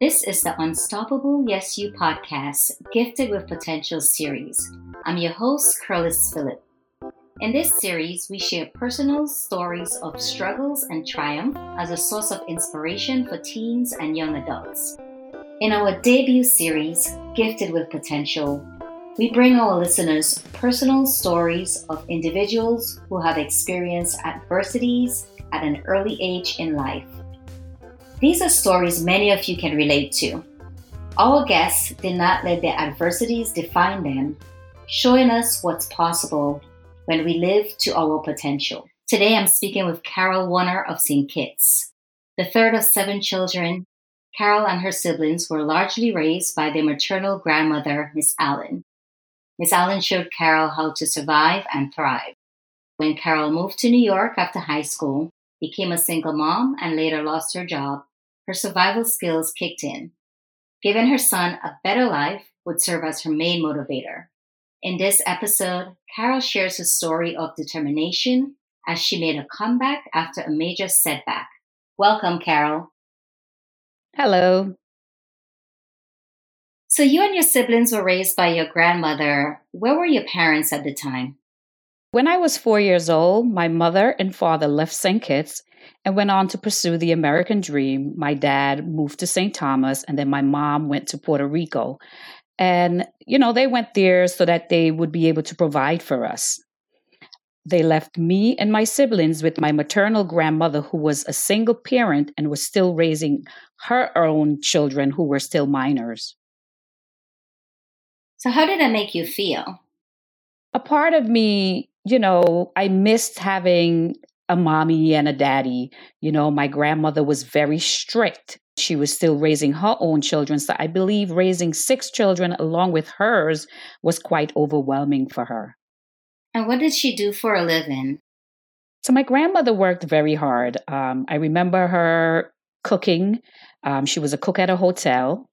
This is the Unstoppable Yes You podcast, Gifted with Potential series. I'm your host, Curliss Phillips. In this series, we share personal stories of struggles and triumph as a source of inspiration for teens and young adults. In our debut series, Gifted with Potential, we bring our listeners personal stories of individuals who have experienced adversities at an early age in life. These are stories many of you can relate to. Our guests did not let their adversities define them, showing us what's possible when we live to our potential. Today I'm speaking with Carol Warner of St. Kitts. The third of seven children, Carol and her siblings were largely raised by their maternal grandmother, Miss Allen. Miss Allen showed Carol how to survive and thrive. When Carol moved to New York after high school, became a single mom, and later lost her job, her survival skills kicked in. Giving her son a better life would serve as her main motivator. In this episode, Carol shares her story of determination as she made a comeback after a major setback. Welcome, Carol. Hello. So you and your siblings were raised by your grandmother. Where were your parents at the time? When I was 4 years old, my mother and father left St. Kitts and went on to pursue the American dream. My dad moved to St. Thomas, and then my mom went to Puerto Rico. And, they went there so that they would be able to provide for us. They left me and my siblings with my maternal grandmother, who was a single parent and was still raising her own children who were still minors. So how did that make you feel? A part of me, I missed having a mommy and a daddy. My grandmother was very strict. She was still raising her own children. So I believe raising six children along with hers was quite overwhelming for her. And what did she do for a living? So my grandmother worked very hard. I remember her cooking. She was a cook at a hotel.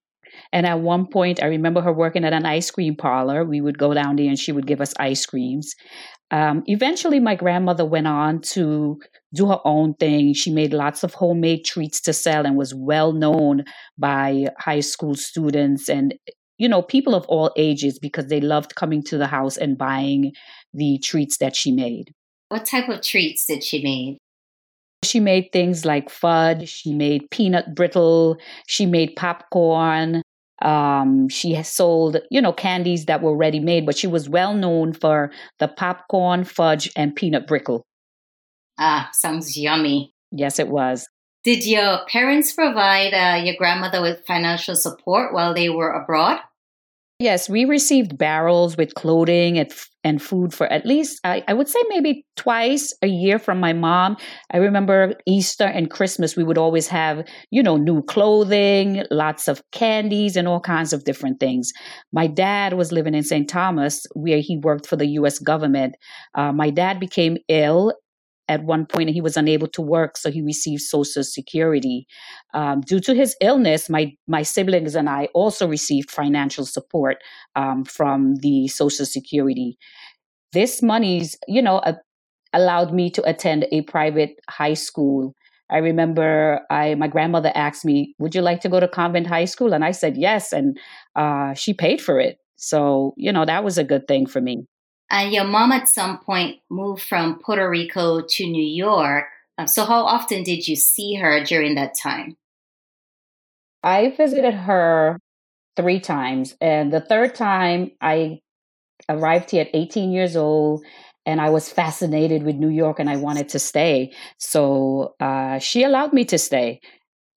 And at one point, I remember her working at an ice cream parlor. We would go down there and she would give us ice creams. Eventually, my grandmother went on to do her own thing. She made lots of homemade treats to sell and was well known by high school students and, people of all ages because they loved coming to the house and buying the treats that she made. What type of treats did she make? She made things like fudge, she made peanut brittle, she made popcorn, she sold, candies that were ready made, but she was well known for the popcorn, fudge, and peanut brittle. Ah, sounds yummy. Yes, it was. Did your parents provide your grandmother with financial support while they were abroad? Yes, we received barrels with clothing and food for at least, I would say maybe twice a year from my mom. I remember Easter and Christmas, we would always have, new clothing, lots of candies and all kinds of different things. My dad was living in St. Thomas where he worked for the U.S. government. My dad became ill at one point, and he was unable to work, so he received Social Security. Due to his illness, my siblings and I also received financial support from the Social Security. This money's, allowed me to attend a private high school. I remember my grandmother asked me, "Would you like to go to convent high school?" And I said yes, and she paid for it. So, that was a good thing for me. And your mom at some point moved from Puerto Rico to New York. So how often did you see her during that time? I visited her 3 times. And the third time I arrived here at 18 years old and I was fascinated with New York and I wanted to stay. So she allowed me to stay.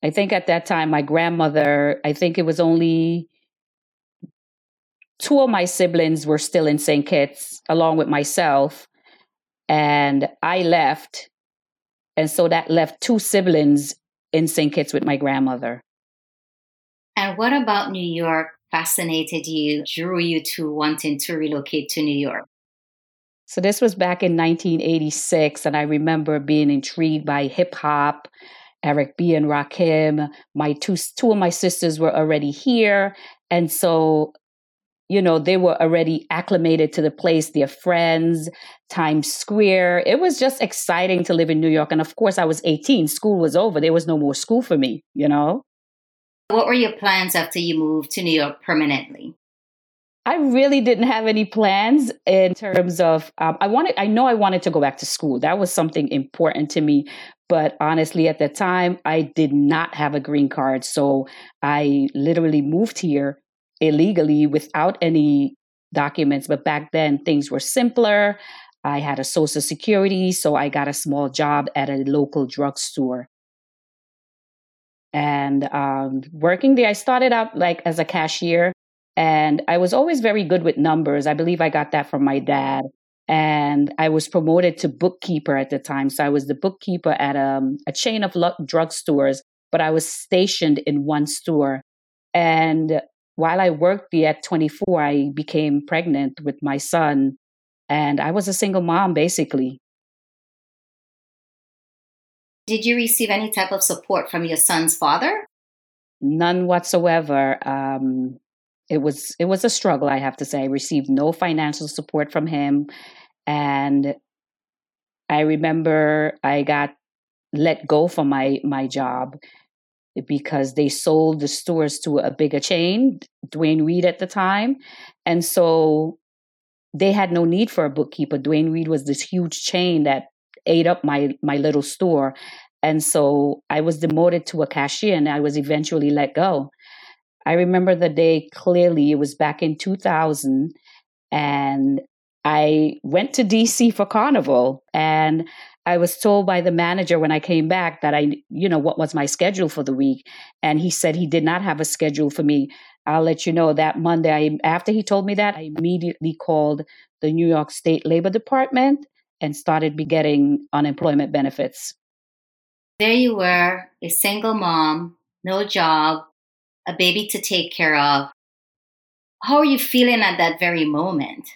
I think at that time, my grandmother, I think it was only 2 of my siblings were still in St. Kitts, along with myself, and I left. And so that left 2 siblings in St. Kitts with my grandmother. And what about New York fascinated you, drew you to wanting to relocate to New York? So this was back in 1986, and I remember being intrigued by hip-hop, Eric B. and Rakim. My two of my sisters were already here, and so they were already acclimated to the place, their friends, Times Square. It was just exciting to live in New York. And of course, I was 18. School was over. There was no more school for me. What were your plans after you moved to New York permanently? I really didn't have any plans in terms of, I wanted to go back to school. That was something important to me. But honestly, at the time, I did not have a green card. So I literally moved here illegally without any documents. But back then, things were simpler. I had a Social Security, so I got a small job at a local drugstore. And working there, I started out like as a cashier. And I was always very good with numbers. I believe I got that from my dad. And I was promoted to bookkeeper at the time. So I was the bookkeeper at a chain of drugstores, but I was stationed in one store. And while I worked there at 24, I became pregnant with my son. And I was a single mom, basically. Did you receive any type of support from your son's father? None whatsoever. It was a struggle, I have to say. I received no financial support from him. And I remember I got let go from my job because they sold the stores to a bigger chain, Duane Reade at the time. And so they had no need for a bookkeeper. Duane Reade was this huge chain that ate up my little store. And so I was demoted to a cashier and I was eventually let go. I remember the day clearly. It was back in 2000, and I went to DC for Carnival, and I was told by the manager when I came back that what was my schedule for the week, and he said he did not have a schedule for me. I'll let you know that Monday. After he told me that, I immediately called the New York State Labor Department and started getting unemployment benefits. There you were, a single mom, no job, a baby to take care of. How are you feeling at that very moment?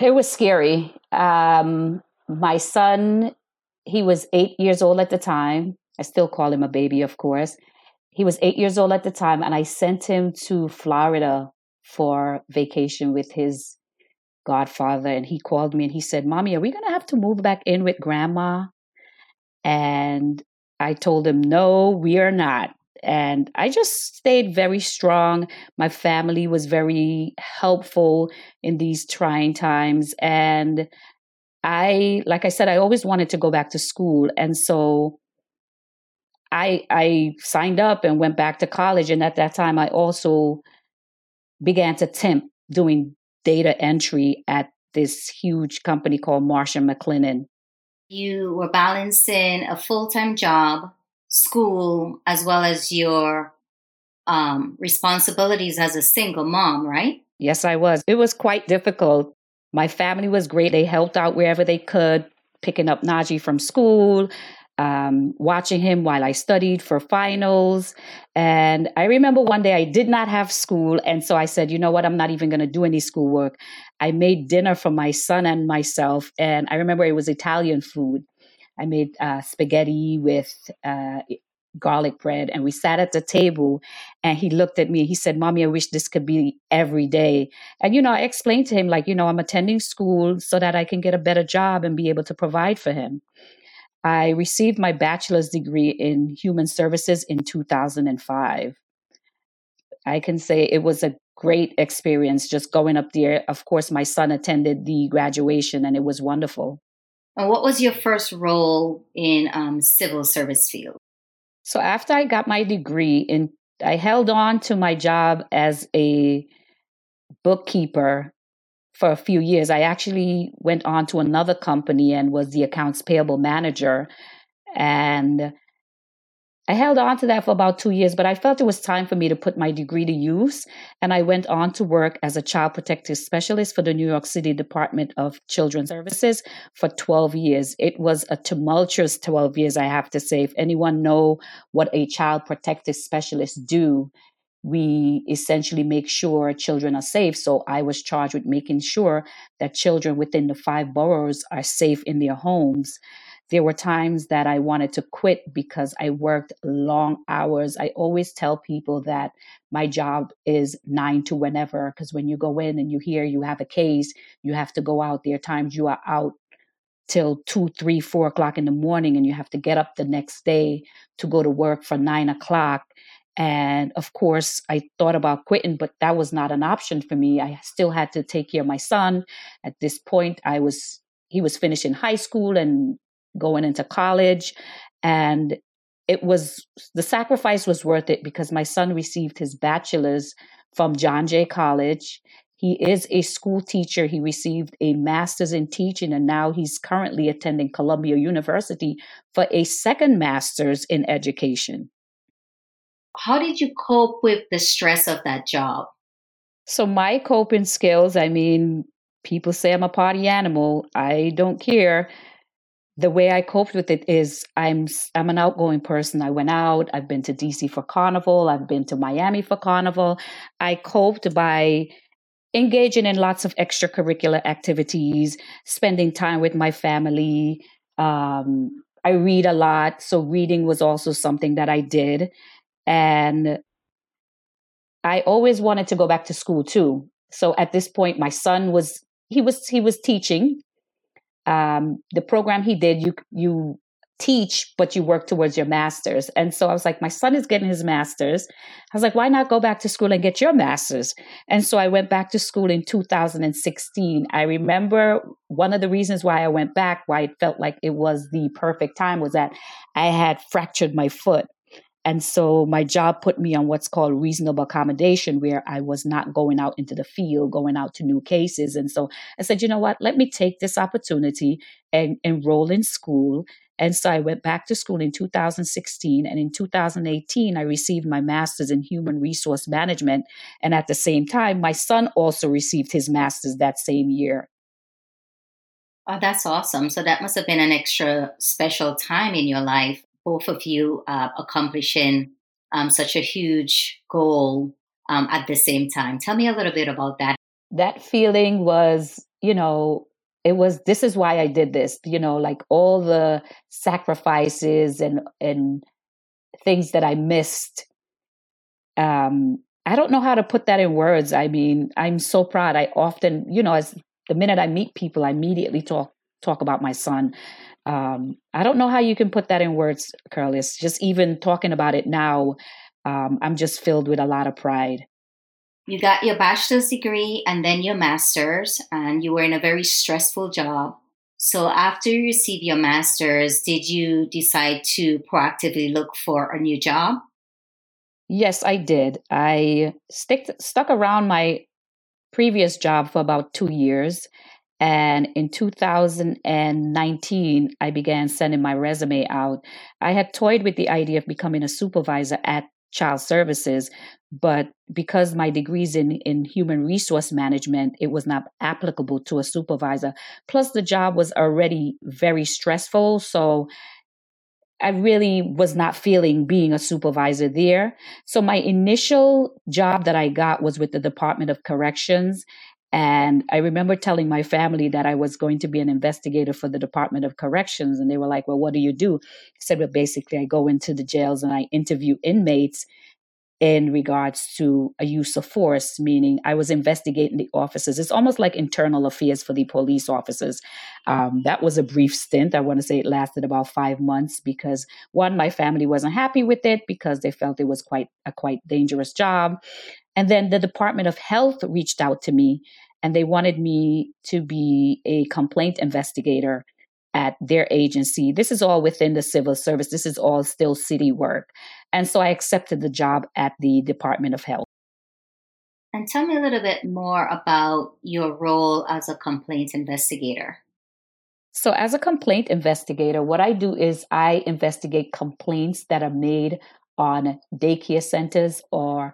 It was scary. My son, he was 8 years old at the time. I still call him a baby, of course. He was 8 years old at the time, and I sent him to Florida for vacation with his godfather. And he called me and he said, "Mommy, are we going to have to move back in with Grandma?" And I told him, "No, we are not." And I just stayed very strong. My family was very helpful in these trying times. And like I said, I always wanted to go back to school. And so I signed up and went back to college. And at that time, I also began to temp doing data entry at this huge company called Marsh & McLennan. You were balancing a full-time job, school, as well as your responsibilities as a single mom, right? Yes, I was. It was quite difficult. My family was great. They helped out wherever they could, picking up Najee from school, watching him while I studied for finals. And I remember one day I did not have school. And so I said, you know what, I'm not even going to do any schoolwork. I made dinner for my son and myself. And I remember it was Italian food. I made spaghetti with garlic bread, and we sat at the table, and he looked at me and he said, "Mommy, I wish this could be every day." And, I explained to him, I'm attending school so that I can get a better job and be able to provide for him. I received my bachelor's degree in human services in 2005. I can say it was a great experience just going up there. Of course, my son attended the graduation and it was wonderful. And what was your first role in civil service field? So after I got my degree, I held on to my job as a bookkeeper for a few years. I actually went on to another company and was the accounts payable manager. And I held on to that for about 2 years, but I felt it was time for me to put my degree to use. And I went on to work as a child protective specialist for the New York City Department of Children's Services for 12 years. It was a tumultuous 12 years, I have to say. If anyone know what a child protective specialist do, we essentially make sure children are safe. So I was charged with making sure that children within the 5 boroughs are safe in their homes. There were times that I wanted to quit because I worked long hours. I always tell people that my job is 9 to whenever, because when you go in and you hear you have a case, you have to go out. There are times you are out till 2, 3, 4 o'clock in the morning, and you have to get up the next day to go to work for 9 o'clock. And of course, I thought about quitting, but that was not an option for me. I still had to take care of my son. At this point, he was finishing high school and going into college. And the sacrifice was worth it because my son received his bachelor's from John Jay College. He is a school teacher. He received a master's in teaching, and now he's currently attending Columbia University for a second master's in education. How did you cope with the stress of that job? So my coping skills, people say I'm a party animal. I don't care. The way I coped with it is I'm an outgoing person. I went out. I've been to DC for Carnival. I've been to Miami for Carnival. I coped by engaging in lots of extracurricular activities, spending time with my family. I read a lot. So reading was also something that I did. And I always wanted to go back to school too. So at this point, my son was teaching. The program he did, you teach, but you work towards your master's. And so I was like, my son is getting his master's. I was like, why not go back to school and get your master's? And so I went back to school in 2016. I remember one of the reasons why I went back, why it felt like it was the perfect time, was that I had fractured my foot. And so my job put me on what's called reasonable accommodation, where I was not going out into the field, going out to new cases. And so I said, you know what, let me take this opportunity and enroll in school. And so I went back to school in 2016. And in 2018, I received my master's in human resource management. And at the same time, my son also received his master's that same year. Oh, that's awesome. So that must have been an extra special time in your life. Both of you accomplishing such a huge goal at the same time. Tell me a little bit about that. That feeling was, this is why I did this, like all the sacrifices and things that I missed. I don't know how to put that in words. I'm so proud. I often, as the minute I meet people, I immediately talk about my son. I don't know how you can put that in words, Curliss. Just even talking about it now, I'm just filled with a lot of pride. You got your bachelor's degree and then your master's, and you were in a very stressful job. So after you received your master's, did you decide to proactively look for a new job? Yes, I did. I stuck around my previous job for about 2 years. And in 2019, I began sending my resume out. I had toyed with the idea of becoming a supervisor at Child Services, but because my degree's in human resource management, it was not applicable to a supervisor. Plus, the job was already very stressful, so I really was not feeling being a supervisor there. So my initial job that I got was with the Department of Corrections. And I remember telling my family that I was going to be an investigator for the Department of Corrections. And they were like, well, what do you do? I said, well, basically, I go into the jails and I interview inmates in regards to a use of force, meaning I was investigating the officers. It's almost like internal affairs for the police officers. That was a brief stint. I want to say it lasted about 5 months because, one, my family wasn't happy with it because they felt it was quite dangerous job. And then the Department of Health reached out to me and they wanted me to be a complaint investigator at their agency. This is all within the civil service. This is all still city work. And so I accepted the job at the Department of Health. And tell me a little bit more about your role as a complaint investigator. So as a complaint investigator, what I do is I investigate complaints that are made on daycare centers or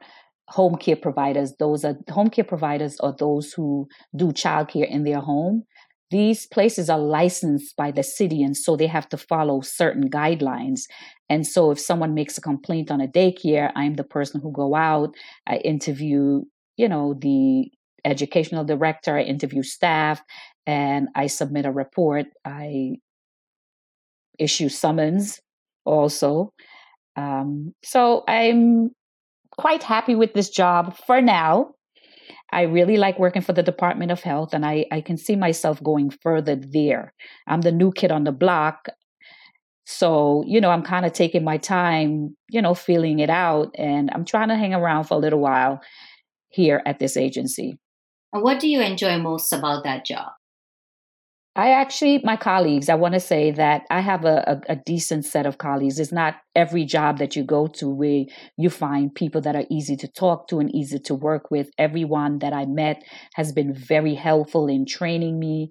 home care providers. Those are home care providers or those who do childcare in their home. These places are licensed by the city, and so they have to follow certain guidelines. And so if someone makes a complaint on a daycare, I'm the person who go out, I interview, the educational director, I interview staff, and I submit a report. I issue summons also. So I'm quite happy with this job for now. I really like working for the Department of Health, and I can see myself going further there. I'm the new kid on the block, So, you know, I'm kind of taking my time, you know, feeling it out. And I'm trying to hang around for a little while here at this agency. And what do you enjoy most about that job? I actually, my colleagues, I want to say that I have a decent set of colleagues. It's not every job that you go to where you find people that are easy to talk to and easy to work with. Everyone that I met has been very helpful in training me.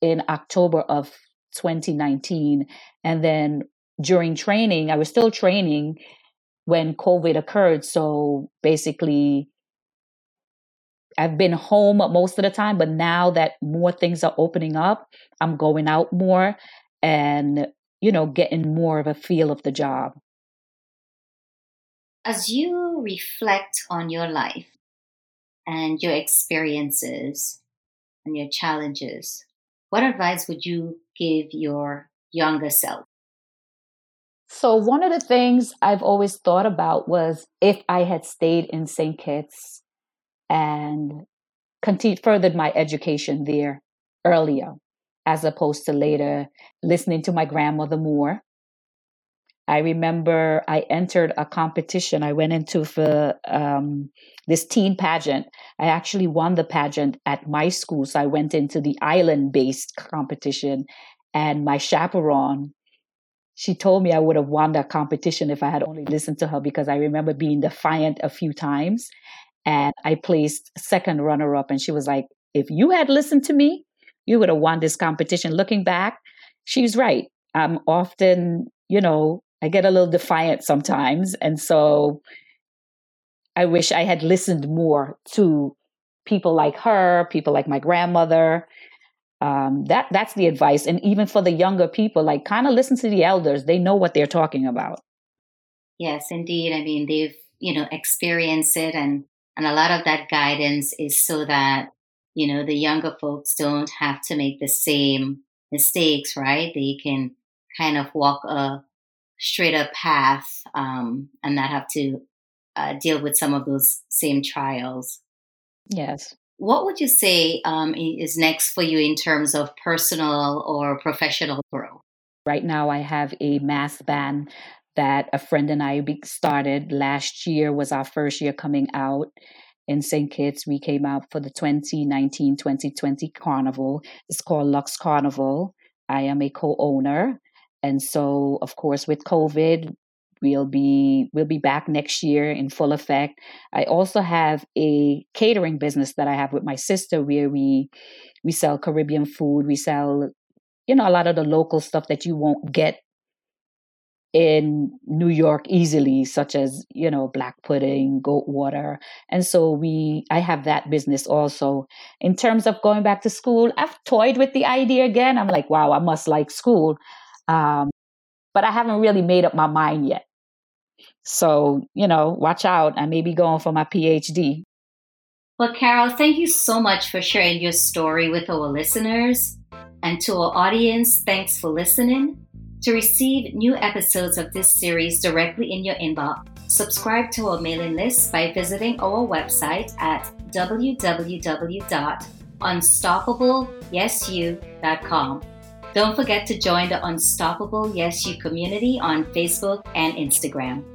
In October of 2019, and then during training, I was still training when COVID occurred. So basically, I've been home most of the time, but now that more things are opening up, I'm going out more and, you know, getting more of a feel of the job. As you reflect on your life and your experiences and your challenges, what advice would you give your younger self? So one of the things I've always thought about was if I had stayed in St. Kitts and furthered my education there earlier, as opposed to later, listening to my grandmother more. I remember I entered a competition I went into for this teen pageant. I actually won the pageant at my school. So I went into the island-based competition, and my chaperone, she told me I would have won that competition if I had only listened to her, because I remember being defiant a few times. And I placed second runner-up, and she was like, if you had listened to me, you would have won this competition. Looking back, she's right. I'm often, you know, I get a little defiant sometimes. And so I wish I had listened more to people like her, people like my grandmother. That's the advice. And even for the younger people, like, kind of listen to the elders. They know what they're talking about. Yes, indeed. I mean, they've, you know, experienced it. And a lot of that guidance is so that, you know, the younger folks don't have to make the same mistakes, right? They can kind of walk a straighter path and not have to deal with some of those same trials. Yes. What would you say is next for you in terms of personal or professional growth? Right now, I have a mass band that a friend and I started. Last year was our first year coming out in St. Kitts. We came out for the 2019-2020 carnival. It's called Lux Carnival. I am a co-owner. And so, of course, with COVID, we'll be back next year in full effect. I also have a catering business that I have with my sister, where we sell Caribbean food. We sell, you know, a lot of the local stuff that you won't get in New York easily, such as, you know, black pudding, goat water. And so I have that business also. In terms of going back to school, I've toyed with the idea again. I'm like, wow, I must like school. But I haven't really made up my mind yet. So, you know, watch out. I may be going for my PhD. Well, Carol, thank you so much for sharing your story with our listeners. And to our audience, thanks for listening. To receive new episodes of this series directly in your inbox, subscribe to our mailing list by visiting our website at www.unstoppableyesyou.com. Don't forget to join the Unstoppable Yes You community on Facebook and Instagram.